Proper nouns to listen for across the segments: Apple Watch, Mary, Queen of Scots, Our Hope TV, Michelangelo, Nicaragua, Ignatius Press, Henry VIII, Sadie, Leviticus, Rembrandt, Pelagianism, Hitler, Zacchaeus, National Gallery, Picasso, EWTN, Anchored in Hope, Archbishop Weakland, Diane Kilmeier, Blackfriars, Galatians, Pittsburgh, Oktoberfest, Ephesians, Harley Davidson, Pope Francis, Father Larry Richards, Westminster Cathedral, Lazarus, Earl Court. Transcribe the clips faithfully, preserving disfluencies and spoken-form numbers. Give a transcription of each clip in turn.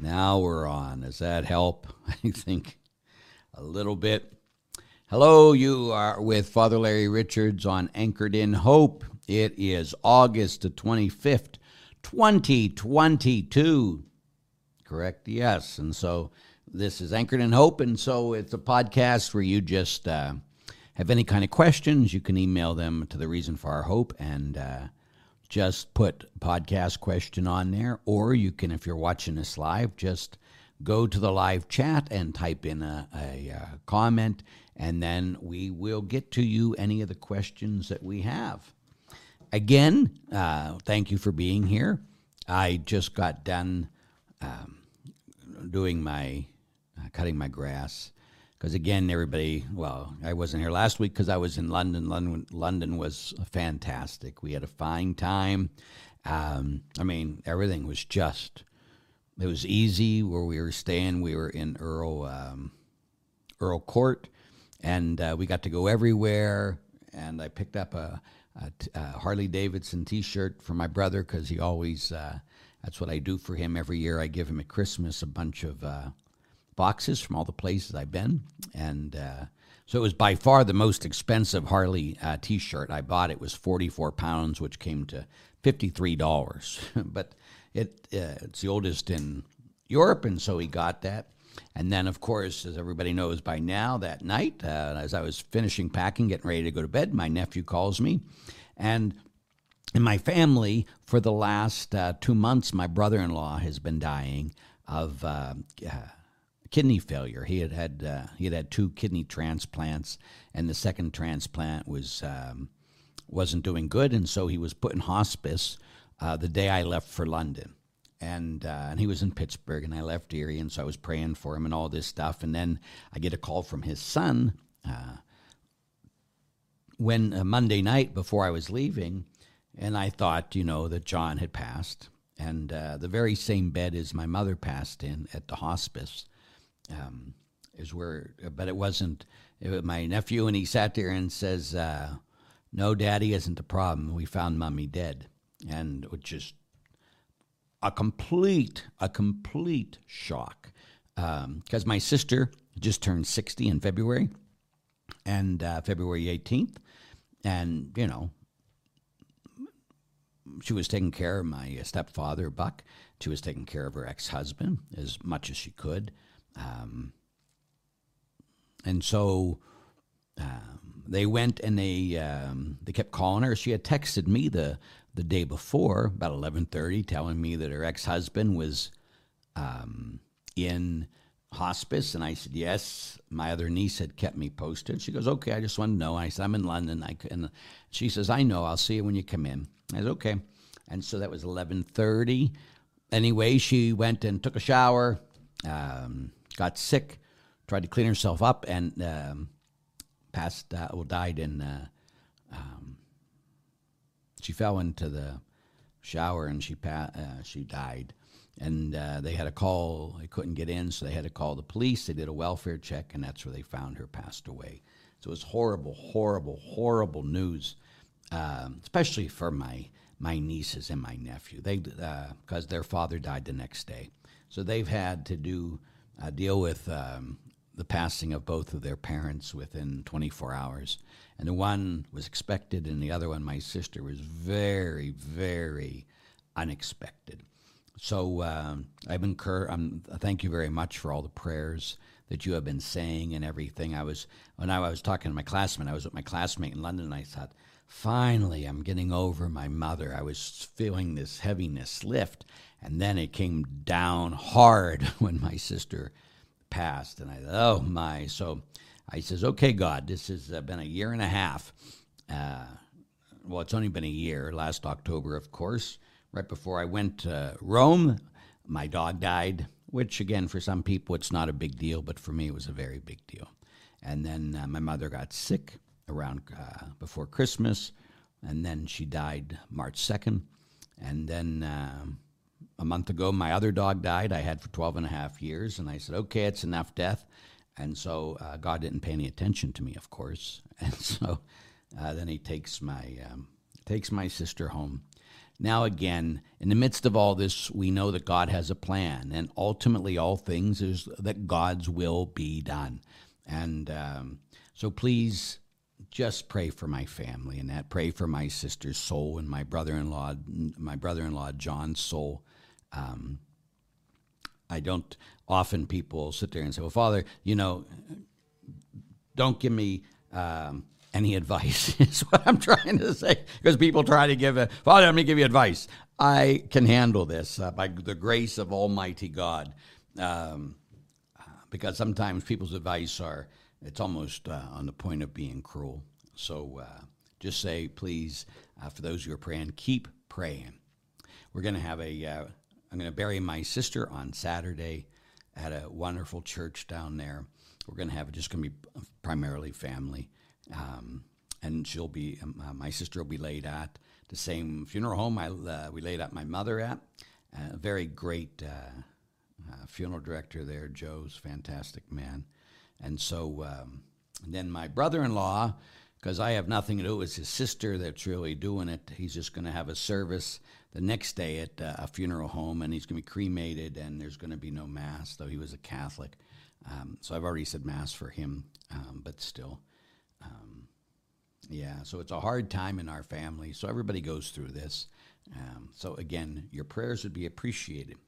Now we're on. Does that help? I think a little bit. Hello, you are with Father Larry Richards on Anchored in Hope. It is August the twenty-fifth, twenty twenty-two. Correct? Yes. And so this is Anchored in Hope, and so it's a podcast where you just uh, have any kind of questions. You can email them to The Reason for Our Hope, and uh, just put podcast question on there, or you can, if you're watching this live, just go to the live chat and type in a, a, a comment, and then we will get to you any of the questions that we have. Again, uh, thank you for being here. I just got done um, doing my uh, cutting my grass, because again, everybody, well, I wasn't here last week because I was in London. London. London was fantastic. We had a fine time. Um, I mean, everything was just, it was easy where we were staying. We were in Earl, um, Earl Court, and uh, we got to go everywhere. And I picked up a, a, a Harley Davidson t-shirt for my brother, because he always, uh, that's what I do for him every year. I give him at Christmas a bunch of uh, boxes from all the places I've been, and uh, so it was by far the most expensive Harley uh, t-shirt I bought. It was forty-four pounds, which came to fifty-three dollars, but it uh, it's the oldest in Europe, and so he got that. And then, of course, as everybody knows by now, that night, uh, as I was finishing packing, getting ready to go to bed, my nephew calls me, and in my family, for the last uh, two months, my brother-in-law has been dying of uh, uh, kidney failure. He had had uh, he had had two kidney transplants, and the second transplant was um, wasn't doing good, and so he was put in hospice uh, the day I left for London, and uh, and he was in Pittsburgh, and I left Erie, and so I was praying for him and all this stuff, and then I get a call from his son uh, when uh, Monday night before I was leaving, and I thought, you know, that John had passed, and uh, the very same bed as my mother passed in at the hospice. Um, is where, but it wasn't, it was my nephew, and he sat there and says, uh, no, Daddy isn't the problem. We found Mommy dead. And which is a complete, a complete shock. Um, because my sister just turned sixty in February, and uh, February eighteenth. And, you know, she was taking care of my stepfather, Buck. She was taking care of her ex-husband as much as she could. Um, and so um, they went and they um, they kept calling her. She had texted me the the day before about eleven thirty, telling me that her ex-husband was um, in hospice, and I said yes. My other niece had kept me posted. She goes, okay, I just wanted to know. I said, I'm in London. I and she says, I know. I'll see you when you come in. I said, okay. And so that was eleven thirty. Anyway, she went and took a shower. Um, got sick, tried to clean herself up, and um, passed, uh, well, died in, uh, um, she fell into the shower, and she pa- uh, she died. And uh, they had a call, they couldn't get in, so they had to call the police. They did a welfare check, and that's where they found her passed away. So it was horrible, horrible, horrible news, um, especially for my, my nieces and my nephew. They, because uh, their father died the next day. So they've had to do uh, deal with um, the passing of both of their parents within twenty-four hours. And the one was expected, and the other one, my sister, was very, very unexpected. So um, I've incur- um, thank you very much for all the prayers that you have been saying and everything. I was when I was talking to my classmate, I was with my classmate in London, and I thought, finally, I'm getting over my mother. I was feeling this heaviness lift, and then it came down hard when my sister passed. And I thought, oh, my. So I says, okay, God, this has been a year and a half. Uh, well, it's only been a year, last October, of course. Right before I went to Rome, my dog died, which, again, for some people, it's not a big deal. But for me, it was a very big deal. And then uh, my mother got sick around uh, before Christmas. And then she died March second. And then... Uh, A month ago, my other dog died. I had for twelve and a half years, and I said, okay, it's enough death. And so uh, God didn't pay any attention to me, of course. And so uh, then he takes my um, takes my sister home. Now again, in the midst of all this, we know that God has a plan, and ultimately all things is that God's will be done. And um, so please just pray for my family and that. Pray for my sister's soul and my brother-in-law, my brother-in-law John's soul. Um, I don't, often people sit there and say, well, Father, you know, don't give me... Um, Any advice is what I'm trying to say, because people try to give a, Father, let me give you advice. I can handle this uh, by the grace of Almighty God, um, because sometimes people's advice are, it's almost uh, on the point of being cruel. So uh, just say, please, uh, for those who are praying, keep praying. We're going to have a, uh, I'm going to bury my sister on Saturday at a wonderful church down there. We're going to have, just going to be primarily family. Um, and she'll be, um, uh, my sister will be laid at the same funeral home I, uh, we laid at my mother at. A uh, very great uh, uh, funeral director there, Joe's fantastic man. And so um, and then my brother-in-law, because I have nothing to do, it's his sister that's really doing it. He's just going to have a service the next day at uh, a funeral home, and he's going to be cremated, and there's going to be no mass, though he was a Catholic. Um, so I've already said mass for him, um, but still. Um, yeah, so it's a hard time in our family. So everybody goes through this. Um, so again, your prayers would be appreciated.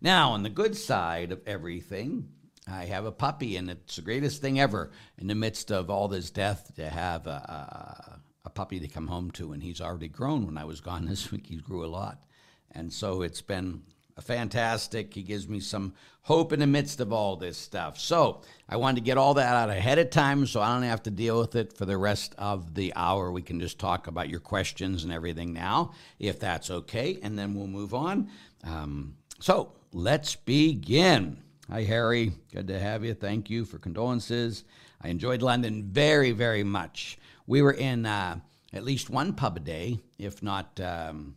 Now, on the good side of everything, I have a puppy, and it's the greatest thing ever in the midst of all this death to have a, a, a puppy to come home to. And he's already grown. When I was gone this week, he grew a lot. And so it's been a fantastic. He gives me some hope in the midst of all this stuff. So I wanted to get all that out ahead of time so I don't have to deal with it for the rest of the hour. We can just talk about your questions and everything now, if that's okay, and then we'll move on. Um, so let's begin. Hi, Harry. Good to have you. Thank you for condolences. I enjoyed London very, very much. We were in uh, at least one pub a day, if not... Um,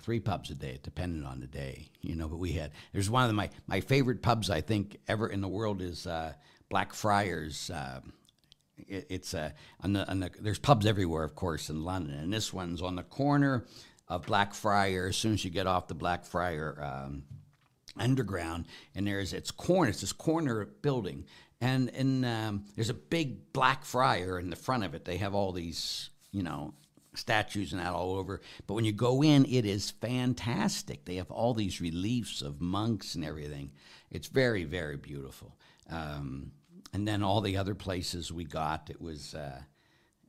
three pubs a day. It depended on the day, you know, but we had, there's one of the, my, my favorite pubs, I think, ever in the world is uh, Blackfriars. Uh, it, it's, uh, on the, on the, there's pubs everywhere, of course, in London, and this one's on the corner of Blackfriars. As soon as you get off the Blackfriar um, underground, and there's, it's corner, it's this corner building, and, and um, there's a big Blackfriar in the front of it. They have all these, you know, statues and that all over, but when you go in, it is fantastic. They have all these reliefs of monks and everything. It's very, very beautiful. Um, and then all the other places we got, it was, uh,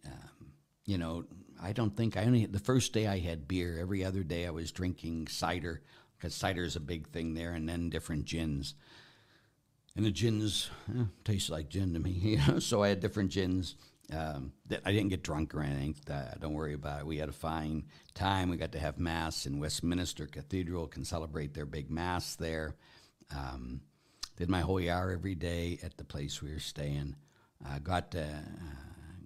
um, you know, I don't think I only, the first day I had beer. Every other day I was drinking cider, because cider is a big thing there, and then different gins. And the gins eh, taste like gin to me, you know, so I had different gins. Um, that I didn't get drunk or anything. Uh, don't worry about it. We had a fine time. We got to have mass in Westminster Cathedral. Can celebrate their big mass there. Um, did my holy hour every day at the place we were staying. Uh, got to uh,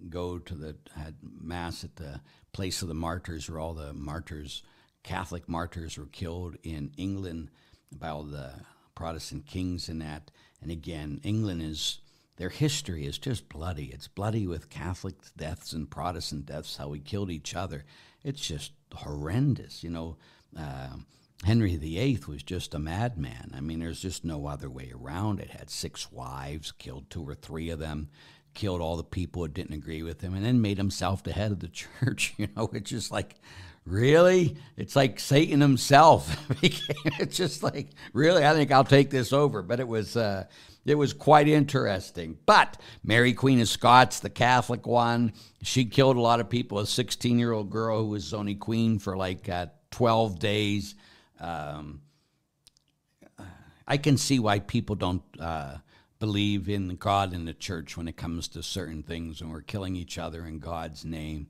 go to the had mass at the place of the martyrs, where all the martyrs, Catholic martyrs, were killed in England by all the Protestant kings and that. And again, England is. Their history is just bloody. It's bloody with Catholic deaths and Protestant deaths, how we killed each other. It's just horrendous. You know, uh, Henry the Eighth was just a madman. I mean, there's just no other way around it. Had six wives, killed two or three of them, killed all the people who didn't agree with him, and then made himself the head of the church. You know, it's just like, really? It's like Satan himself became, it's just like, really? I think I'll take this over. But it was... Uh, It was quite interesting. But Mary, Queen of Scots, the Catholic one, she killed a lot of people. A sixteen-year-old girl who was only queen for like uh, twelve days. Um, I can see why people don't uh, believe in God and the church when it comes to certain things, and we're killing each other in God's name.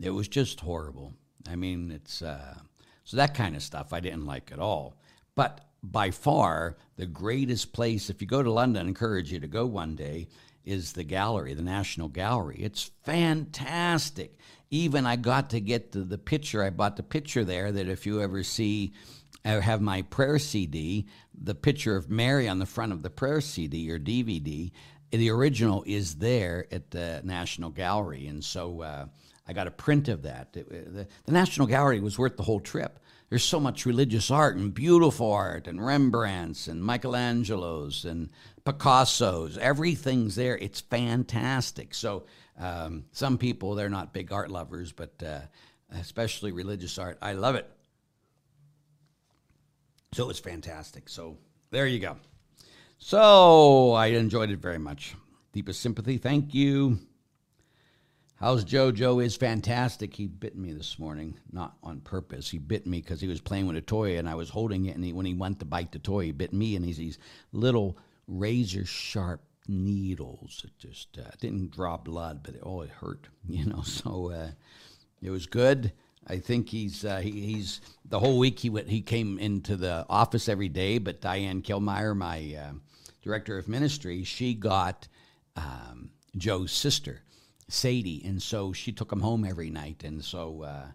It was just horrible. I mean, it's uh, so that kind of stuff I didn't like at all. But by far, the greatest place, if you go to London, I encourage you to go one day, is the gallery, the National Gallery. It's fantastic. Even I got to get to the picture. I bought the picture there that if you ever see, I have my prayer C D, the picture of Mary on the front of the prayer C D or D V D, the original is there at the National Gallery. And so uh, I got a print of that. It, the, the National Gallery was worth the whole trip. There's so much religious art and beautiful art and Rembrandts and Michelangelos and Picassos. Everything's there. It's fantastic. So um, some people, they're not big art lovers, but uh, especially religious art, I love it. So it was fantastic. So there you go. So I enjoyed it very much. Deepest sympathy. Thank you. How's Joe? Joe is fantastic. He bit me this morning, not on purpose. He bit me because he was playing with a toy and I was holding it, and he, when he went to bite the toy, he bit me, and he's these little razor sharp needles. It just uh, didn't draw blood, but it, oh, it hurt, you know. So uh, it was good. I think he's uh, he, he's the whole week he went, he came into the office every day, but Diane Kilmeier, my uh, director of ministry, she got um, Joe's sister, Sadie, and so she took him home every night, and so uh,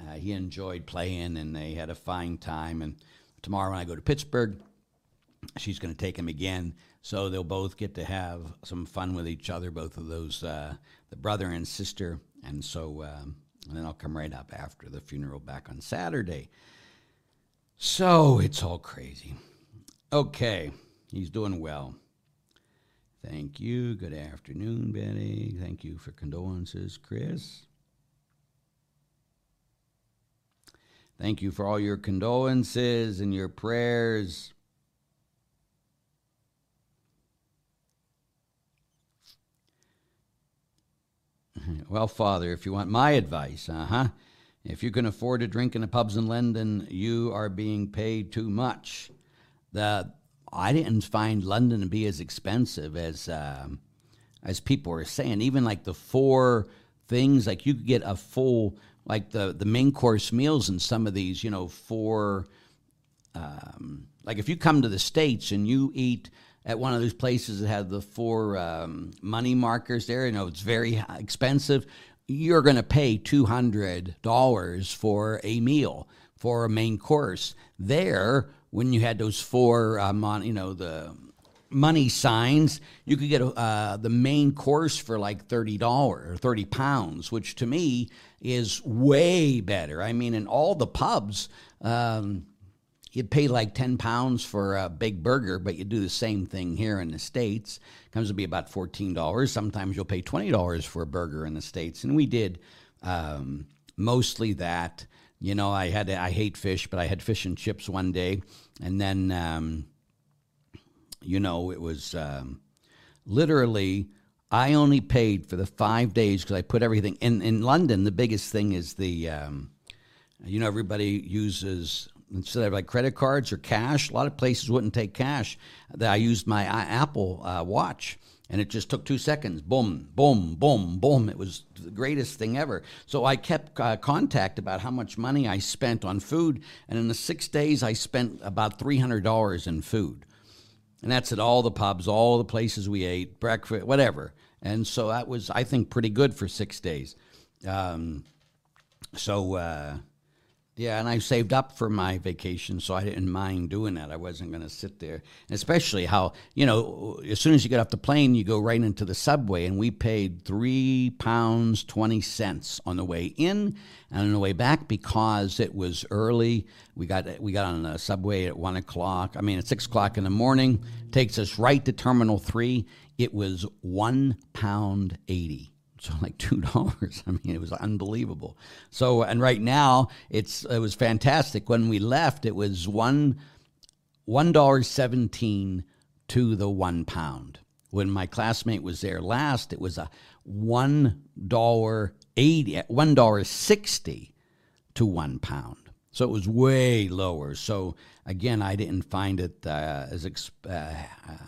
uh, he enjoyed playing, and they had a fine time. And tomorrow when I go to Pittsburgh, she's going to take him again, so they'll both get to have some fun with each other, both of those, uh, the brother and sister, and so... Um, And then I'll come right up after the funeral back on Saturday. So it's all crazy. Okay, he's doing well. Thank you. Good afternoon, Betty. Thank you for condolences, Chris. Thank you for all your condolences and your prayers. Well, Father, if you want my advice, uh-huh, if you can afford to drink in the pubs in London, you are being paid too much. The I didn't find London to be as expensive as uh, as people are saying. Even like the four things, like you could get a full, like the, the main course meals in some of these, you know, four, um, like if you come to the States and you eat at one of those places that have the four um, money markers there, you know, it's very expensive. You're going to pay two hundred dollars for a meal, for a main course. There, when you had those four, um, on, you know, the money signs, you could get uh, the main course for like thirty dollars or thirty pounds, which to me is way better. I mean, in all the pubs... Um, You'd pay like ten pounds for a big burger, but you do the same thing here in the States. It comes to be about fourteen dollars. Sometimes you'll pay twenty dollars for a burger in the States. And we did um, mostly that. You know, I had I hate fish, but I had fish and chips one day. And then, um, you know, it was um, literally I only paid for the five days because I put everything. In, in London, the biggest thing is the, um, you know, everybody uses... Instead of like credit cards or cash, a lot of places wouldn't take cash. I used my Apple uh, Watch, and it just took two seconds. Boom, boom, boom, boom. It was the greatest thing ever. So I kept uh, contact about how much money I spent on food, and in the six days, I spent about three hundred dollars in food. And that's at all the pubs, all the places we ate, breakfast, whatever. And so that was, I think, pretty good for six days. Um, so... Uh, Yeah, and I saved up for my vacation, so I didn't mind doing that. I wasn't going to sit there. And especially how, you know, as soon as you get off the plane, you go right into the subway, and we paid three pounds twenty on the way in and on the way back because it was early. We got we got on the subway at one o'clock. I mean, at six o'clock in the morning. Takes us right to Terminal three. It was one pound eighty. So like two dollars. I mean, it was unbelievable. So, and right now it's, it was fantastic. When we left, it was one, one dollar seventeen to the one pound. When my classmate was there last, it was a one dollar sixty to one pound. So it was way lower. So again, I didn't find it uh, as, exp- uh,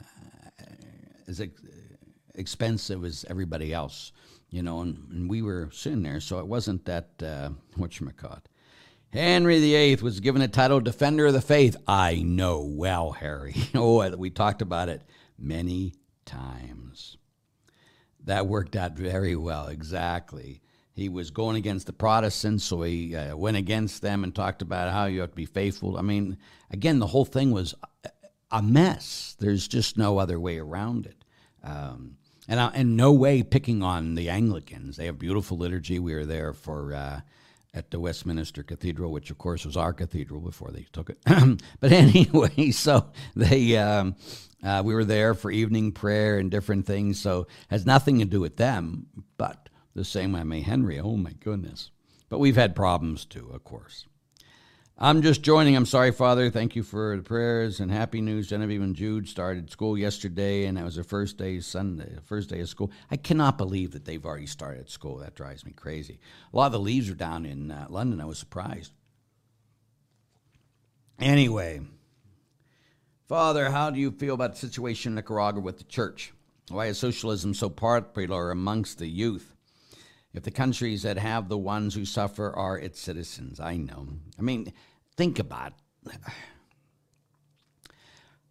as ex- expensive as everybody else. You know, and, and we were sitting there, so it wasn't that, uh, whatchamacallit. Henry the eighth was given the title Defender of the Faith. I know well, Harry. Oh, we talked about it many times. That worked out very well, exactly. He was going against the Protestants, so he uh, went against them and talked about how you have to be faithful. I mean, again, the whole thing was a mess. There's just no other way around it. Um, And I, in no way picking on the Anglicans. They have beautiful liturgy. We were there for uh, at the Westminster Cathedral, which, of course, was our cathedral before they took it. But anyway, so they um, uh, we were there for evening prayer and different things. So it has nothing to do with them, but the same way I mean, Henry, oh, my goodness. But we've had problems, too, of course. I'm just joining. I'm sorry, Father. Thank you for the prayers and happy news. Genevieve and Jude started school yesterday, and that was their first day Sunday, first day of school. I cannot believe that they've already started school. That drives me crazy. A lot of the leaves are down in uh, London. I was surprised. Anyway, Father, how do you feel about the situation in Nicaragua with the church? Why is socialism so popular amongst the youth? If the countries that have the ones who suffer are its citizens, I know. I mean, think about it.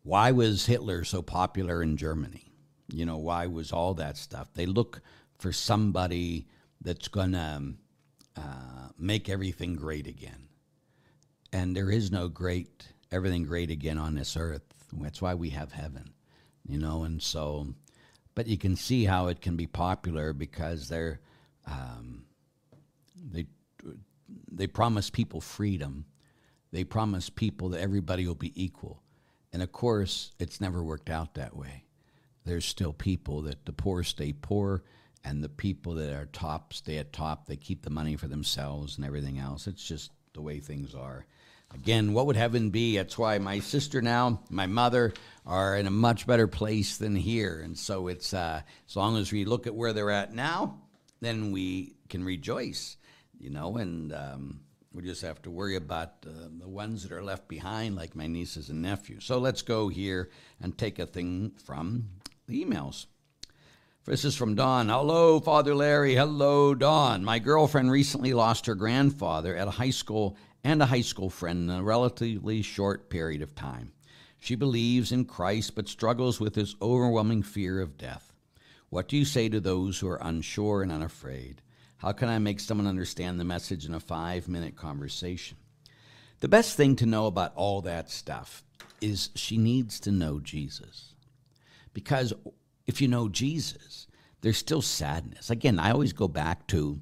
Why was Hitler so popular in Germany? You know, why was all that stuff? They look for somebody that's going to uh, make everything great again. And there is no great, everything great again on this earth. That's why we have heaven, you know, and so, but you can see how it can be popular because they're, Um, they they promise people freedom. They promise people that everybody will be equal. And, of course, it's never worked out that way. There's still people that the poor stay poor, and the people that are top stay at top. They keep the money for themselves and everything else. It's just the way things are. Again, what would heaven be? That's why my sister now, my mother, are in a much better place than here. And so it's uh, as long as we look at where they're at now, then we can rejoice, you know, and um, we just have to worry about uh, the ones that are left behind, like my nieces and nephews. So let's go here and take a thing from the emails. This is from Dawn. Hello, Father Larry. Hello, Dawn. My girlfriend recently lost her grandfather at a high school and a high school friend in a relatively short period of time. She believes in Christ but struggles with this overwhelming fear of death. What do you say to those who are unsure and unafraid? How can I make someone understand the message in a five-minute conversation? The best thing to know about all that stuff is she needs to know Jesus. Because if you know Jesus, there's still sadness. Again, I always go back to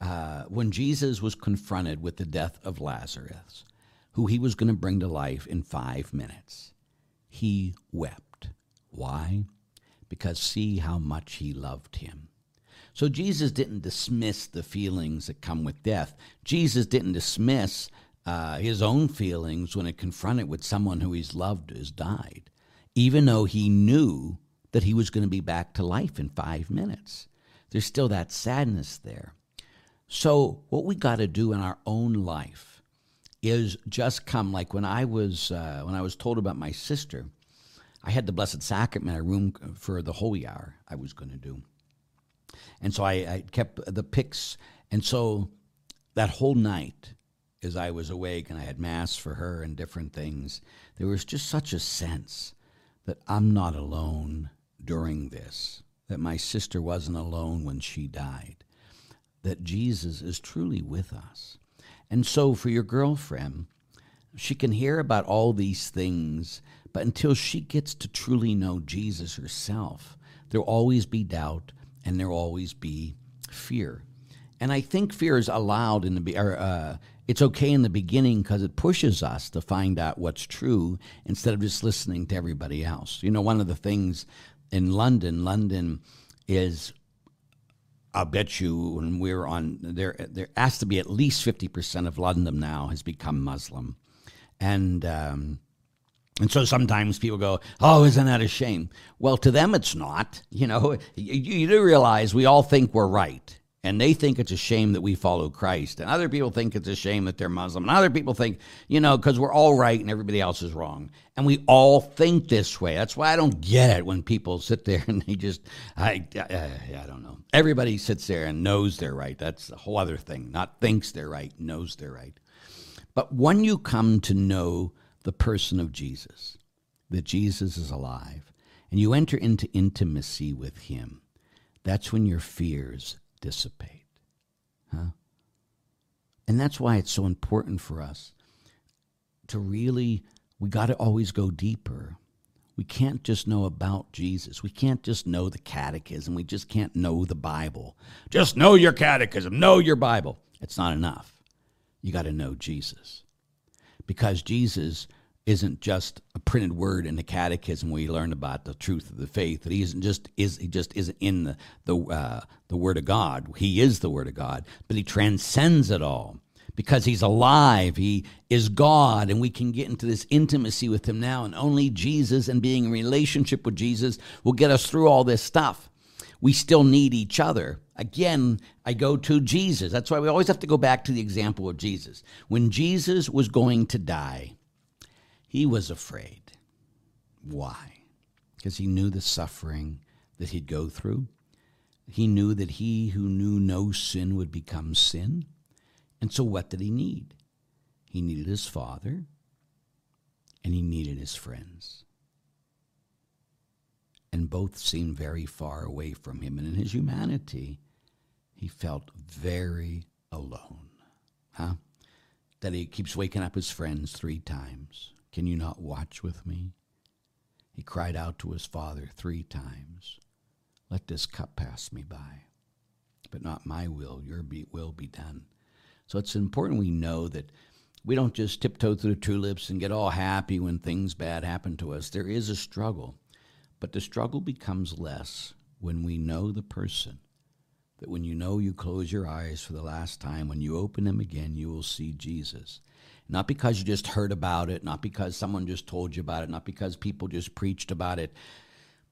uh, when Jesus was confronted with the death of Lazarus, who he was going to bring to life in five minutes. He wept. Why? Because see how much he loved him. So Jesus didn't dismiss the feelings that come with death. Jesus didn't dismiss uh, his own feelings when it confronted with someone who he's loved has died, even though he knew that he was going to be back to life in five minutes. There's still that sadness there. So what we got to do in our own life is just come, like when I was uh, when I was told about my sister, I had the Blessed Sacrament, a room for the Holy Hour I was going to do. And so I, I kept the pics. And so that whole night, as I was awake and I had Mass for her and different things, there was just such a sense that I'm not alone during this, that my sister wasn't alone when she died, that Jesus is truly with us. And so for your girlfriend, she can hear about all these things, but until she gets to truly know Jesus herself, there'll always be doubt and there'll always be fear. And I think fear is allowed in the, or, uh, it's okay in the beginning because it pushes us to find out what's true instead of just listening to everybody else. You know, one of the things in London, London is, I'll bet you when we're on, there, there has to be at least fifty percent of London now has become Muslim. And, um, And so sometimes people go, oh, isn't that a shame? Well, to them, it's not. You know, you, you do realize we all think we're right. And they think it's a shame that we follow Christ. And other people think it's a shame that they're Muslim. And other people think, you know, because we're all right and everybody else is wrong. And we all think this way. That's why I don't get it when people sit there and they just, I, I, I don't know. Everybody sits there and knows they're right. That's a whole other thing. Not thinks they're right, knows they're right. But when you come to know the person of Jesus, that Jesus is alive, and you enter into intimacy with him, that's when your fears dissipate. Huh? And that's why it's so important for us to really, we got to always go deeper. We can't just know about Jesus. We can't just know the catechism. We just can't know the Bible. Just know your catechism. Know your Bible. It's not enough. You got to know Jesus. Because Jesus isn't just a printed word in the catechism where you learn about the truth of the faith. That he isn't just is he just isn't in the the uh, the Word of God. He is the Word of God, but he transcends it all. Because he's alive, he is God, and we can get into this intimacy with him now, and only Jesus and being in relationship with Jesus will get us through all this stuff. We still need each other. Again, I go to Jesus. That's why we always have to go back to the example of Jesus. When Jesus was going to die, he was afraid. Why? Because he knew the suffering that he'd go through. He knew that he who knew no sin would become sin. And so what did he need? He needed his Father, and he needed his friends. And both seemed very far away from him. And in his humanity, he felt very alone. Huh? That he keeps waking up his friends three times. Can you not watch with me? He cried out to his Father three times. Let this cup pass me by. But not my will, your will be done. So it's important we know that we don't just tiptoe through the tulips and get all happy when things bad happen to us. There is a struggle, but the struggle becomes less when we know the person, that when you know you close your eyes for the last time, when you open them again, you will see Jesus. Not because you just heard about it, not because someone just told you about it, not because people just preached about it.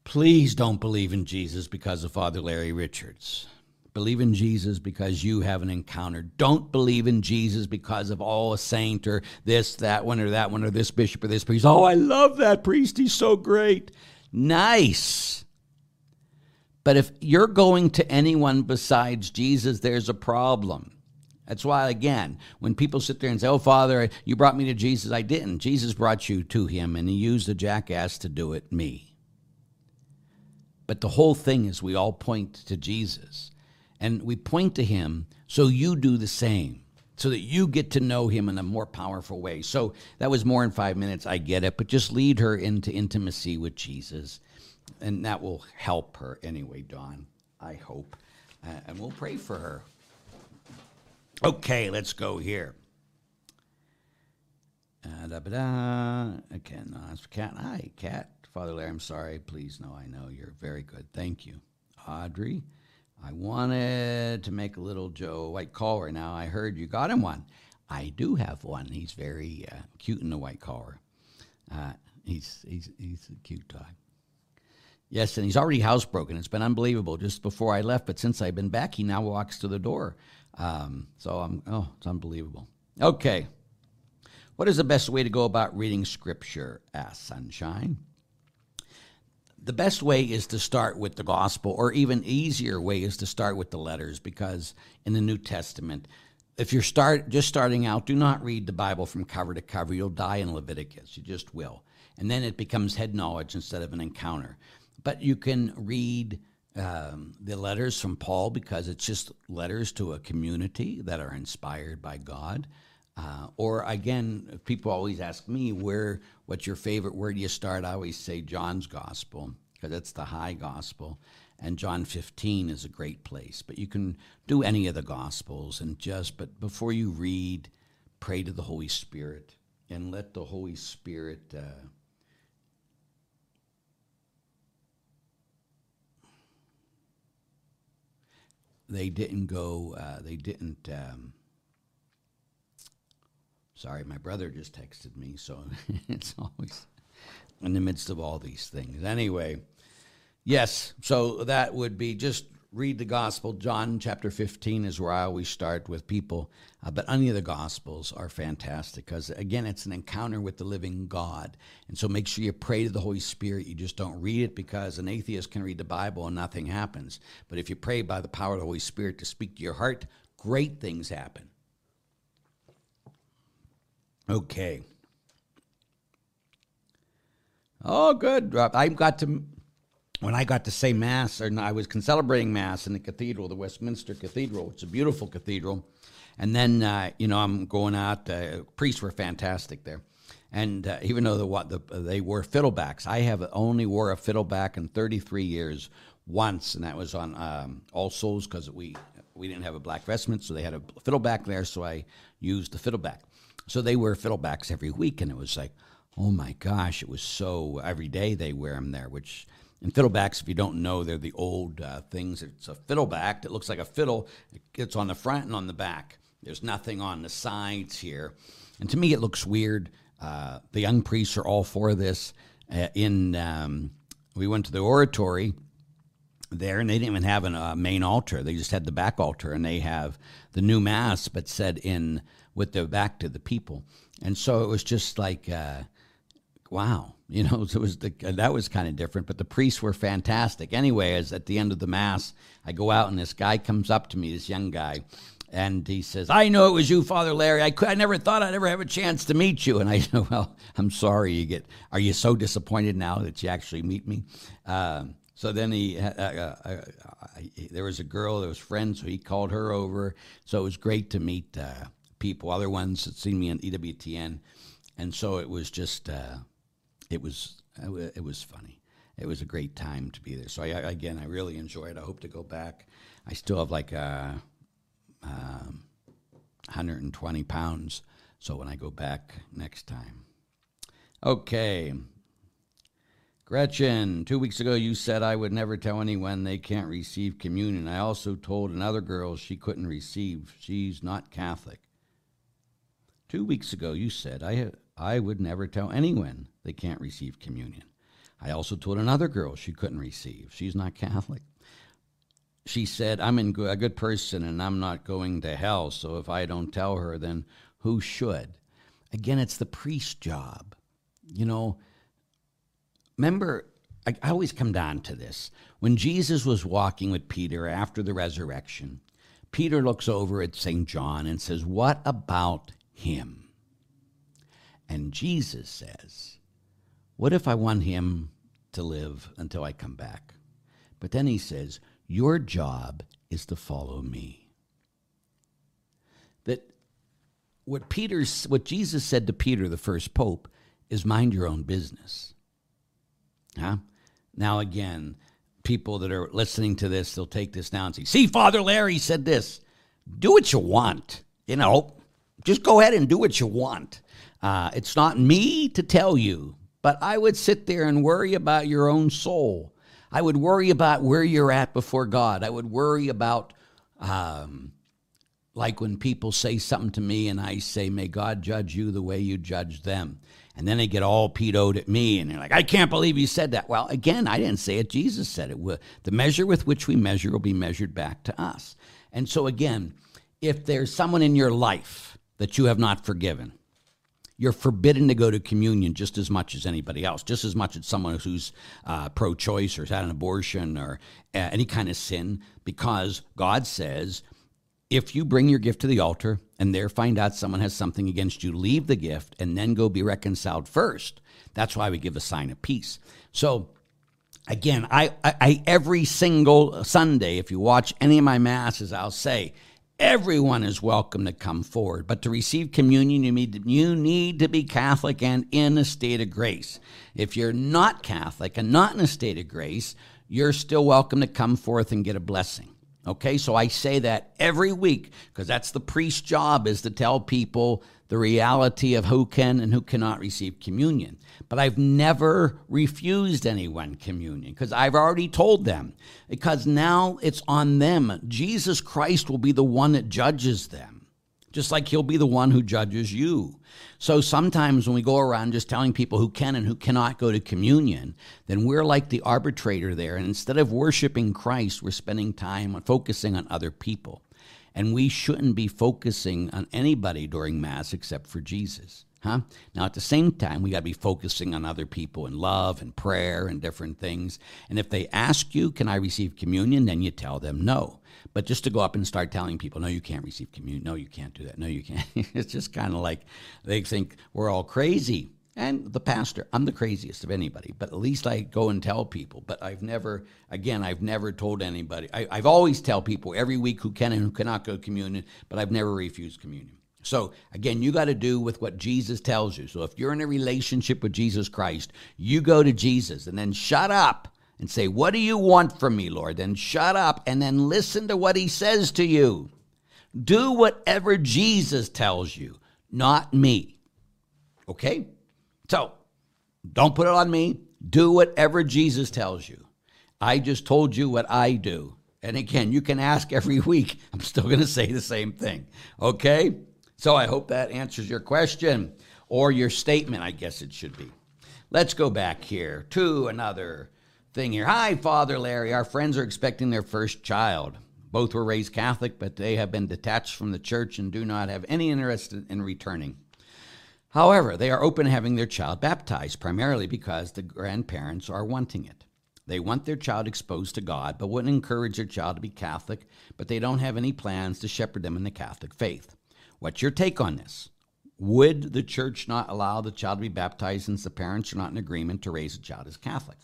Please don't believe in Jesus because of Father Larry Richards. Believe in Jesus because you have an encounter. Don't believe in Jesus because of all oh, a saint or this, that one, or that one, or this bishop, or this priest. Oh, I love that priest. He's so great. Nice. But if you're going to anyone besides Jesus, there's a problem. That's why, again, when people sit there and say, oh, Father, you brought me to Jesus. I didn't. Jesus brought you to him, and he used a jackass to do it, me. But the whole thing is we all point to Jesus. And we point to him so you do the same, so that you get to know him in a more powerful way. So that was more in five minutes. I get it. But just lead her into intimacy with Jesus. And that will help her anyway, Dawn, I hope. Uh, and we'll pray for her. Okay, let's go here. Uh, da, ba, da. Okay, no, that's for Kat. Hi, Kat. Father Larry, I'm sorry. Please, no, I know. You're very good. Thank you. Audrey. I wanted to make a little Joe White collar. Now I heard you got him one. I do have one. He's very uh, cute in the white collar. Uh, he's he's he's a cute dog. Yes, and he's already housebroken. It's been unbelievable. Just before I left, but since I've been back, he now walks to the door. Um, so I'm oh, it's unbelievable. Okay, what is the best way to go about reading Scripture? Asked Sunshine. The best way is to start with the gospel, or even easier way is to start with the letters, because in the New Testament, if you're start just starting out, do not read the Bible from cover to cover. You'll die in Leviticus. You just will. And then it becomes head knowledge instead of an encounter. But you can read um, the letters from Paul, because it's just letters to a community that are inspired by God. Uh, or again, people always ask me, where, what's your favorite, where do you start? I always say John's gospel, because that's the high gospel. And John fifteen is a great place, but you can do any of the gospels and just, but before you read, pray to the Holy Spirit and let the Holy Spirit, uh, they didn't go, uh, they didn't, um, Sorry, my brother just texted me, so it's always in the midst of all these things. Anyway, yes, so that would be just read the gospel. John chapter fifteen is where I always start with people, uh, but any of the gospels are fantastic because, again, it's an encounter with the living God. And so make sure you pray to the Holy Spirit. You just don't read it because an atheist can read the Bible and nothing happens. But if you pray by the power of the Holy Spirit to speak to your heart, great things happen. Okay. Oh, good. I got to, when I got to say Mass, or I was celebrating Mass in the cathedral, the Westminster Cathedral. It's a beautiful cathedral. And then, uh, you know, I'm going out. Uh, priests were fantastic there. And uh, even though the, what the, they wore fiddlebacks, I have only wore a fiddleback in thirty-three years once, and that was on um, All Souls because we we didn't have a black vestment, so they had a fiddleback there, so I used the fiddleback. So they wear fiddlebacks every week, and it was like, oh my gosh, it was so, every day they wear them there, which, and fiddlebacks, if you don't know, they're the old uh, things. It's a fiddleback that looks like a fiddle. It gets on the front and on the back. There's nothing on the sides here. And to me, it looks weird. Uh, the young priests are all for this. Uh, in um, we went to the oratory there, and they didn't even have a uh, main altar. They just had the back altar, and they have the new mass, but said in with their back to the people. And so it was just like, uh, wow. You know, so it was the, that was kind of different, but the priests were fantastic. Anyway, as at the end of the mass, I go out and this guy comes up to me, this young guy, and he says, "I know it was you, Father Larry. I, could, I never thought I'd ever have a chance to meet you." And I said, "Well, I'm sorry. You get. Are you so disappointed now that you actually meet me?" Uh, so then he, uh, uh, uh, I, there was a girl that was friends, so he called her over. So it was great to meet uh, people, other ones that seen me on E W T N, and so it was just. Uh, It was it was funny. It was a great time to be there. So I, again, I really enjoyed it. I hope to go back. I still have like uh, um, one hundred twenty pounds. So when I go back next time, okay. Gretchen, two weeks ago you said I would never tell anyone they can't receive communion. I also told another girl she couldn't receive. She's not Catholic. Two weeks ago you said I had. I would never tell anyone they can't receive communion. I also told another girl she couldn't receive. She's not Catholic. She said, I'm in go- a good person and I'm not going to hell, so if I don't tell her, then who should? Again, it's the priest's job. You know, remember, I, I always come down to this. When Jesus was walking with Peter after the resurrection, Peter looks over at Saint John and says, "What about him?" And Jesus says, "What if I want him to live until I come back?" But then he says, "Your job is to follow me." That what Peter's, what Jesus said to Peter, the first pope, is mind your own business. Huh? Now again, people that are listening to this, they'll take this now and say, "See, Father Larry said this." Do what you want. You know, just go ahead and do what you want. Uh, it's not me to tell you, but I would sit there and worry about your own soul. I would worry about where you're at before God. I would worry about, um, like when people say something to me and I say, "May God judge you the way you judge them." And then they get all pedoed at me and they're like, "I can't believe you said that." Well, again, I didn't say it. Jesus said it. The measure with which we measure will be measured back to us. And so again, if there's someone in your life that you have not forgiven, you're forbidden to go to communion just as much as anybody else, just as much as someone who's uh, pro-choice or has had an abortion or uh, any kind of sin, because God says, if you bring your gift to the altar and there find out someone has something against you, leave the gift and then go be reconciled first. That's why we give a sign of peace. So again, I, I, I every single Sunday, if you watch any of my masses, I'll say, everyone is welcome to come forward, but to receive communion, you need to, you need to be Catholic and in a state of grace. If you're not Catholic and not in a state of grace, you're still welcome to come forth and get a blessing. Okay, so I say that every week because that's the priest's job, is to tell people the reality of who can and who cannot receive communion. But I've never refused anyone communion because I've already told them, because now it's on them. Jesus Christ will be the one that judges them, just like he'll be the one who judges you. So sometimes when we go around just telling people who can and who cannot go to communion, then we're like the arbitrator there. And instead of worshiping Christ, we're spending time on focusing on other people. And we shouldn't be focusing on anybody during Mass except for Jesus. Huh? Now, at the same time, we got to be focusing on other people in love and prayer and different things. And if they ask you, "Can I receive communion?" then you tell them no. But just to go up and start telling people, "No, you can't receive communion. No, you can't do that. No, you can't." It's just kind of like they think we're all crazy. And the pastor, I'm the craziest of anybody, but at least I go and tell people. But I've never, again, I've never told anybody. I, I've always tell people every week who can and who cannot go to communion, but I've never refused communion. So again, you got to do with what Jesus tells you. So if you're in a relationship with Jesus Christ, you go to Jesus and then shut up and say, what do you want from me, Lord? Then shut up and then listen to what he says to you. Do whatever Jesus tells you, not me. Okay? So don't put it on me. Do whatever Jesus tells you. I just told you what I do. And again, you can ask every week. I'm still going to say the same thing. Okay? So I hope that answers your question or your statement, I guess it should be. Let's go back here to another thing here. Hi, Father Larry. Our friends are expecting their first child. Both were raised Catholic, but they have been detached from the church and do not have any interest in returning. However, they are open to having their child baptized, primarily because the grandparents are wanting it. They want their child exposed to God, but wouldn't encourage their child to be Catholic, but they don't have any plans to shepherd them in the Catholic faith. What's your take on this? Would the church not allow the child to be baptized since the parents are not in agreement to raise a child as Catholic?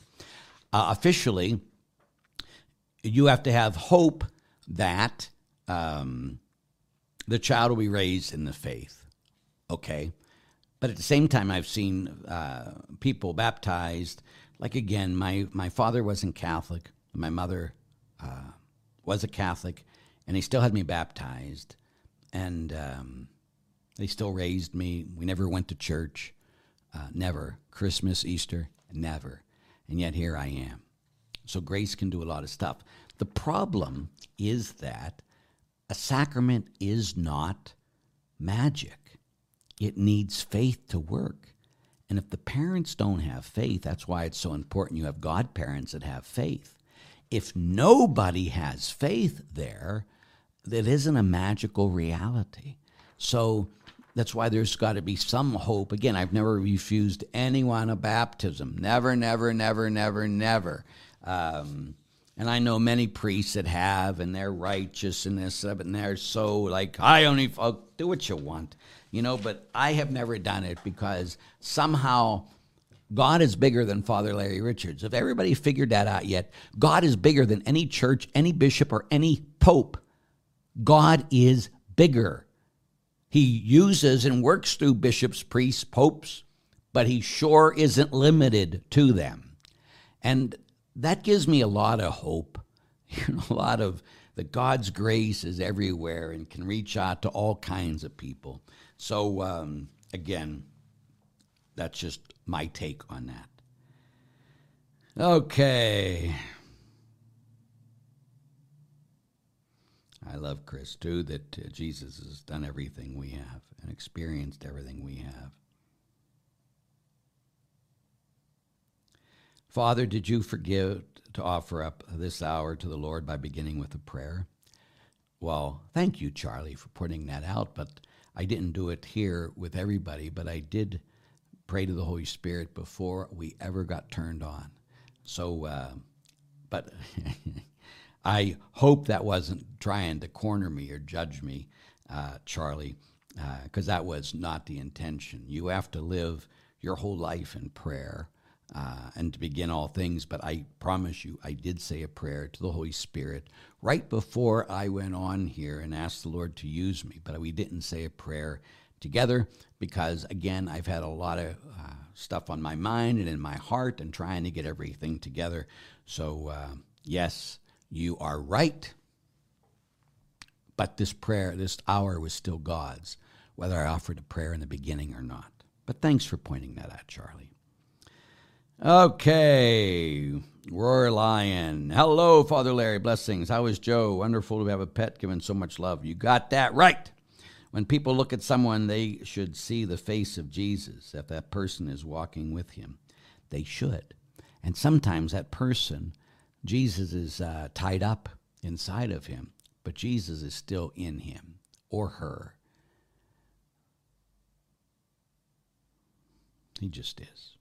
Uh, officially, you have to have hope that um, the child will be raised in the faith, okay? But at the same time, I've seen uh, people baptized. Like, again, my, my father wasn't Catholic. My mother uh, was a Catholic, and they still had me baptized. And um, they still raised me. We never went to church, uh, never. Christmas, Easter, never. And yet here I am. So grace can do a lot of stuff. The problem is that a sacrament is not magic. It needs faith to work. And if the parents don't have faith, that's why it's so important you have godparents that have faith. If nobody has faith there, that isn't a magical reality. So that's why there's got to be some hope. Again, I've never refused anyone a baptism. Never, never, never, never, never. Um, and I know many priests that have, and they're righteous and this, and they're so like, I only, I'll do what you want. You know, but I have never done it because somehow God is bigger than Father Larry Richards. If everybody figured that out yet, God is bigger than any church, any bishop, or any pope. God is bigger. He uses and works through bishops, priests, popes, but he sure isn't limited to them. And that gives me a lot of hope, you know, a lot of that God's grace is everywhere and can reach out to all kinds of people. So, um, again, that's just my take on that. Okay. I love Chris, too, that uh, Jesus has done everything we have and experienced everything we have. Father, did you forgive to offer up this hour to the Lord by beginning with a prayer? Well, thank you, Charlie, for putting that out, but I didn't do it here with everybody, but I did pray to the Holy Spirit before we ever got turned on. So, uh, but... I hope that wasn't trying to corner me or judge me, uh, Charlie, because uh, that was not the intention. You have to live your whole life in prayer uh, and to begin all things. But I promise you, I did say a prayer to the Holy Spirit right before I went on here and asked the Lord to use me. But we didn't say a prayer together because, again, I've had a lot of uh, stuff on my mind and in my heart and trying to get everything together. So, uh, yes. You are right, but this prayer, this hour was still God's, whether I offered a prayer in the beginning or not. But thanks for pointing that out, Charlie. Okay, Roar Lion. Hello, Father Larry. Blessings. How is Joe? Wonderful to have a pet given so much love. You got that right. When people look at someone, they should see the face of Jesus, if that person is walking with him. They should. And sometimes that person... Jesus is uh, tied up inside of him, but Jesus is still in him or her. He just is.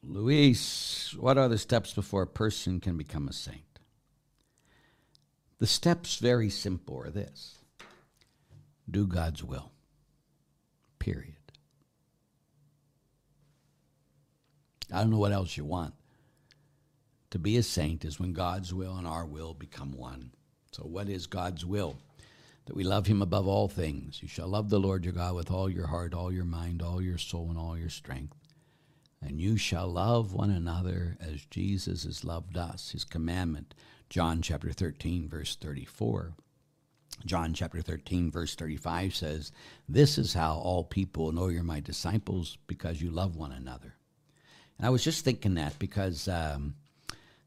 Luis, what are the steps before a person can become a saint? The steps, very simple, are this. Do God's will. Period. I don't know what else you want. To be a saint is when God's will and our will become one. So what is God's will? That we love him above all things. You shall love the Lord your God with all your heart, all your mind, all your soul, and all your strength. And you shall love one another as Jesus has loved us, his commandment. John chapter thirteen, verse thirty-four. John chapter thirteen, verse thirty-five says, "This is how all people know you're my disciples, because you love one another." And I was just thinking that because um,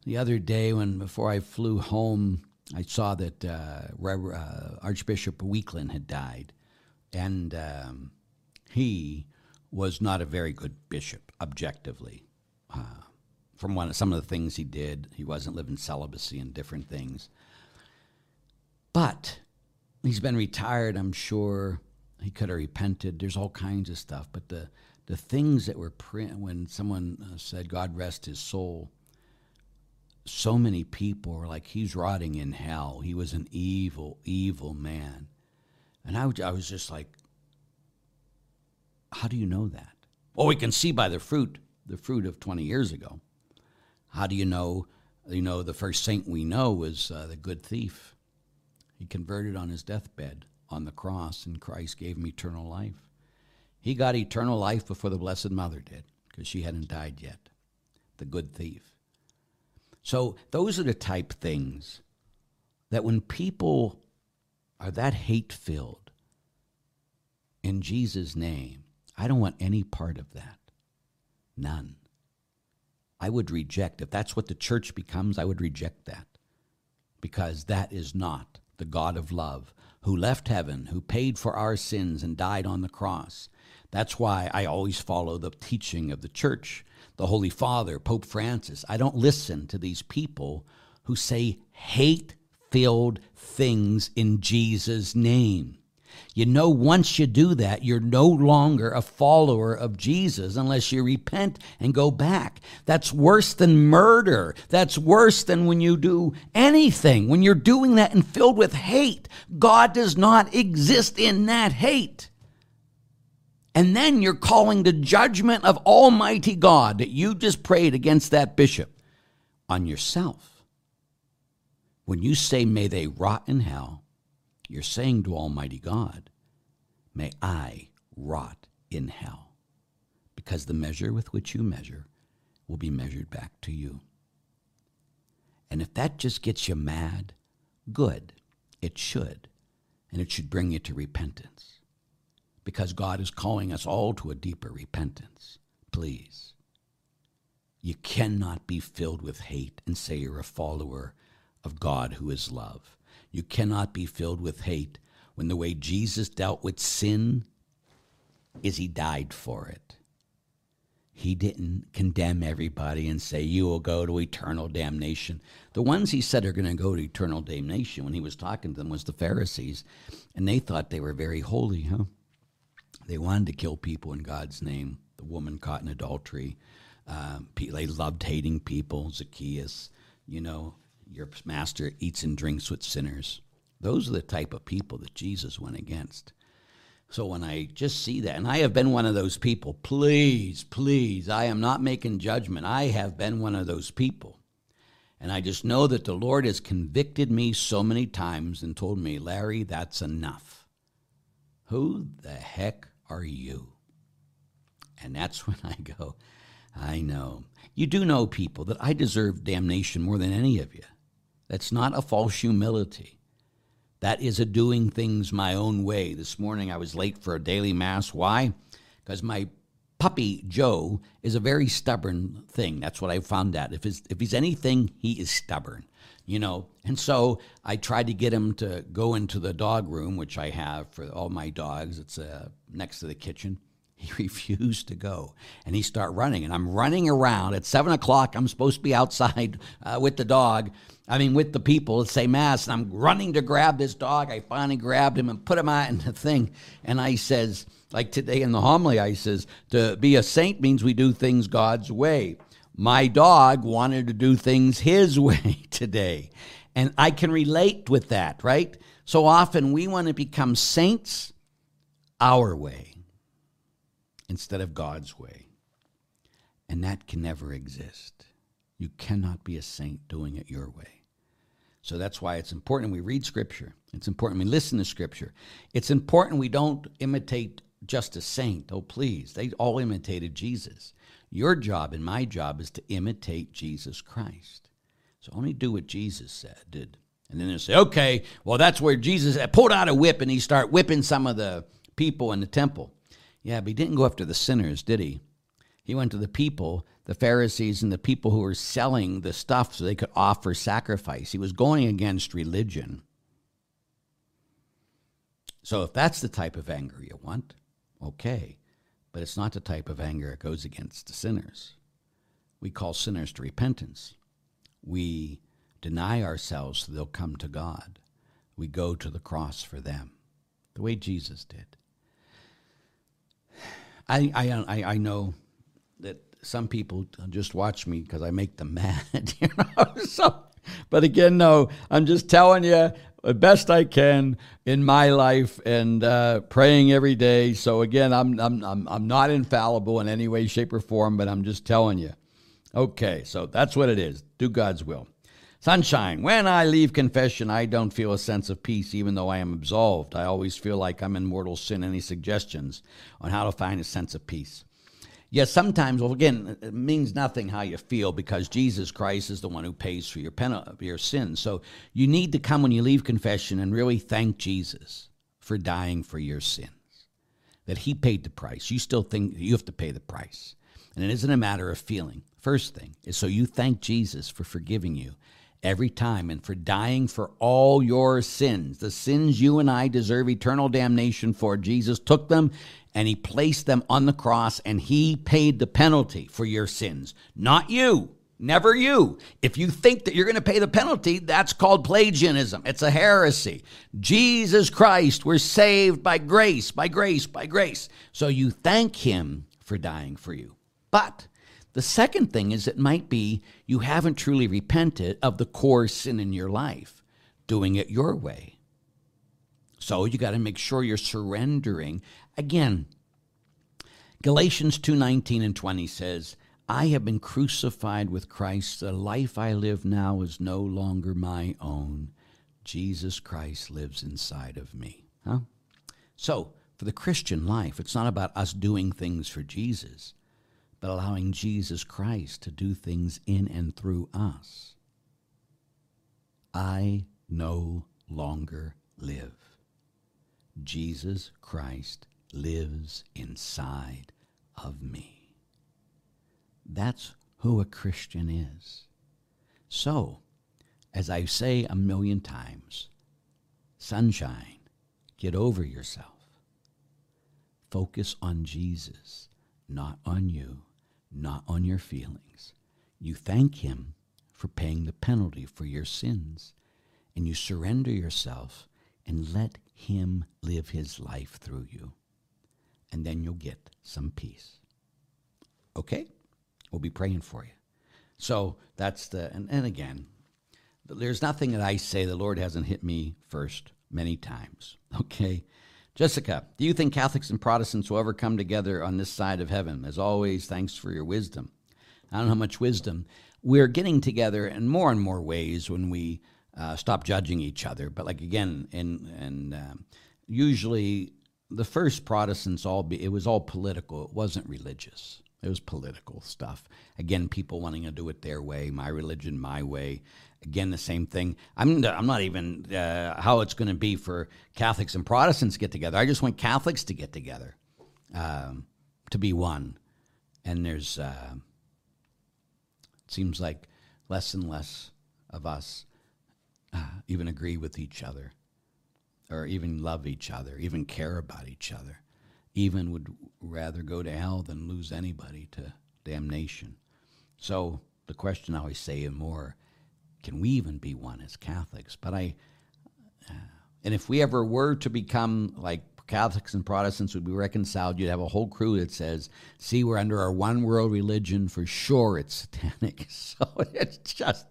the other day when before I flew home, I saw that uh, Rever- uh, Archbishop Weakland had died, and um, he was not a very good bishop, objectively. Uh, from one of, some of the things he did, he wasn't living celibacy and different things. But he's been retired, I'm sure. He could have repented. There's all kinds of stuff. But the, the things that were print, when someone said, "God rest his soul," so many people were like, "He's rotting in hell. He was an evil, evil man." And I, I was just like, how do you know that? Well, we can see by the fruit, the fruit of twenty years ago. How do you know? You know, the first saint we know was uh, the good thief. He converted on his deathbed on the cross, and Christ gave him eternal life. He got eternal life before the Blessed Mother did, because she hadn't died yet, the good thief. So those are the type things that when people are that hate-filled in Jesus' name, I don't want any part of that. None. I would reject, if that's what the church becomes, I would reject that, because that is not the God of love, who left heaven, who paid for our sins and died on the cross. That's why I always follow the teaching of the church, the Holy Father, Pope Francis. I don't listen to these people who say hate-filled things in Jesus' name. You know, once you do that, you're no longer a follower of Jesus unless you repent and go back. That's worse than murder. That's worse than when you do anything. When you're doing that and filled with hate, God does not exist in that hate. And then you're calling the judgment of Almighty God that you just prayed against that bishop on yourself. When you say, "May they rot in hell," you're saying to Almighty God, "May I rot in hell," because the measure with which you measure will be measured back to you. And if that just gets you mad, good, it should, and it should bring you to repentance, because God is calling us all to a deeper repentance. Please, you cannot be filled with hate and say you're a follower of God who is love. You cannot be filled with hate when the way Jesus dealt with sin is he died for it. He didn't condemn everybody and say, "You will go to eternal damnation." The ones he said are going to go to eternal damnation when he was talking to them was the Pharisees, and they thought they were very holy, huh? They wanted to kill people in God's name. The woman caught in adultery. Uh, they loved hating people. Zacchaeus, you know, your master eats and drinks with sinners. Those are the type of people that Jesus went against. So when I just see that, and I have been one of those people, please, please, I am not making judgment. I have been one of those people. And I just know that the Lord has convicted me so many times and told me, "Larry, that's enough. Who the heck are you?" And that's when I go, I know. You do know, people, that I deserve damnation more than any of you. That's not a false humility. That is a doing things my own way. This morning I was late for a daily mass. Why? Because my puppy, Joe, is a very stubborn thing. That's what I found out. If, if he's anything, he is stubborn, you know. And so I tried to get him to go into the dog room, which I have for all my dogs. It's uh, next to the kitchen. He refused to go, and he started running, and I'm running around. At seven o'clock, I'm supposed to be outside uh, with the dog, I mean with the people, say mass, and I'm running to grab this dog. I finally grabbed him and put him out in the thing, and I says, like today in the homily, I says, to be a saint means we do things God's way. My dog wanted to do things his way today, and I can relate with that, right? So often we want to become saints our way instead of God's way. And that can never exist. You cannot be a saint doing it your way. So that's why it's important we read Scripture. It's important we listen to Scripture. It's important we don't imitate just a saint. Oh, please. They all imitated Jesus. Your job and my job is to imitate Jesus Christ. So only do what Jesus said, did. And then they say, okay, well, that's where Jesus pulled out a whip and he started whipping some of the people in the temple. Yeah, but he didn't go after the sinners, did he? He went to the people, the Pharisees and the people who were selling the stuff so they could offer sacrifice. He was going against religion. So if that's the type of anger you want, okay. But it's not the type of anger that goes against the sinners. We call sinners to repentance. We deny ourselves so they'll come to God. We go to the cross for them, the way Jesus did. I, I, I know that some people just watch me because I make them mad. You know? So, but again, no, I'm just telling you the best I can in my life and uh, praying every day. So again, I'm, I'm, I'm, I'm not infallible in any way, shape, or form, but I'm just telling you. Okay, so that's what it is. Do God's will. Sunshine, when I leave confession, I don't feel a sense of peace, even though I am absolved. I always feel like I'm in mortal sin. Any suggestions on how to find a sense of peace? Yes, sometimes, well, again, it means nothing how you feel because Jesus Christ is the one who pays for your pen- your sin. So you need to come when you leave confession and really thank Jesus for dying for your sins, that he paid the price. You still think you have to pay the price. And it isn't a matter of feeling. First thing is so you thank Jesus for forgiving you every time and for dying for all your sins. The sins you and I deserve eternal damnation for. Jesus took them and he placed them on the cross and he paid the penalty for your sins. Not you. Never you. If you think that you're going to pay the penalty, that's called Pelagianism. It's a heresy. Jesus Christ, we're saved by grace, by grace, by grace. So you thank him for dying for you. But the second thing is it might be you haven't truly repented of the core sin in your life, doing it your way. So you got to make sure you're surrendering. Again, Galatians two nineteen and twenty says, I have been crucified with Christ. The life I live now is no longer my own. Jesus Christ lives inside of me. Huh? So for the Christian life, it's not about us doing things for Jesus, but allowing Jesus Christ to do things in and through us. I no longer live. Jesus Christ lives inside of me. That's who a Christian is. So, as I say a million times, sunshine, get over yourself. Focus on Jesus, not on you. Not on your feelings. You thank him for paying the penalty for your sins, and you surrender yourself and let him live his life through you, and then you'll get some peace. Okay? We'll be praying for you. So that's the, and, and again, there's nothing that I say the Lord hasn't hit me first many times. Okay? Jessica, do you think Catholics and Protestants will ever come together on this side of heaven? As always, thanks for your wisdom. I don't know how much wisdom. We're getting together in more and more ways when we uh, stop judging each other. But like again, and and um, usually the first Protestants all be, it was all political. It wasn't religious. It was political stuff. Again, people wanting to do it their way, my religion, my way. Again, the same thing. I'm I'm not even uh, how it's going to be for Catholics and Protestants to get together. I just want Catholics to get together, um, to be one. And there's, uh, it seems like less and less of us uh, even agree with each other or even love each other, even care about each other, even would rather go to hell than lose anybody to damnation. So the question I always say more, can we even be one as Catholics? But I, uh, and if we ever were to become like Catholics and Protestants would be reconciled, you'd have a whole crew that says, see, we're under our one world religion, for sure it's satanic. So it's just,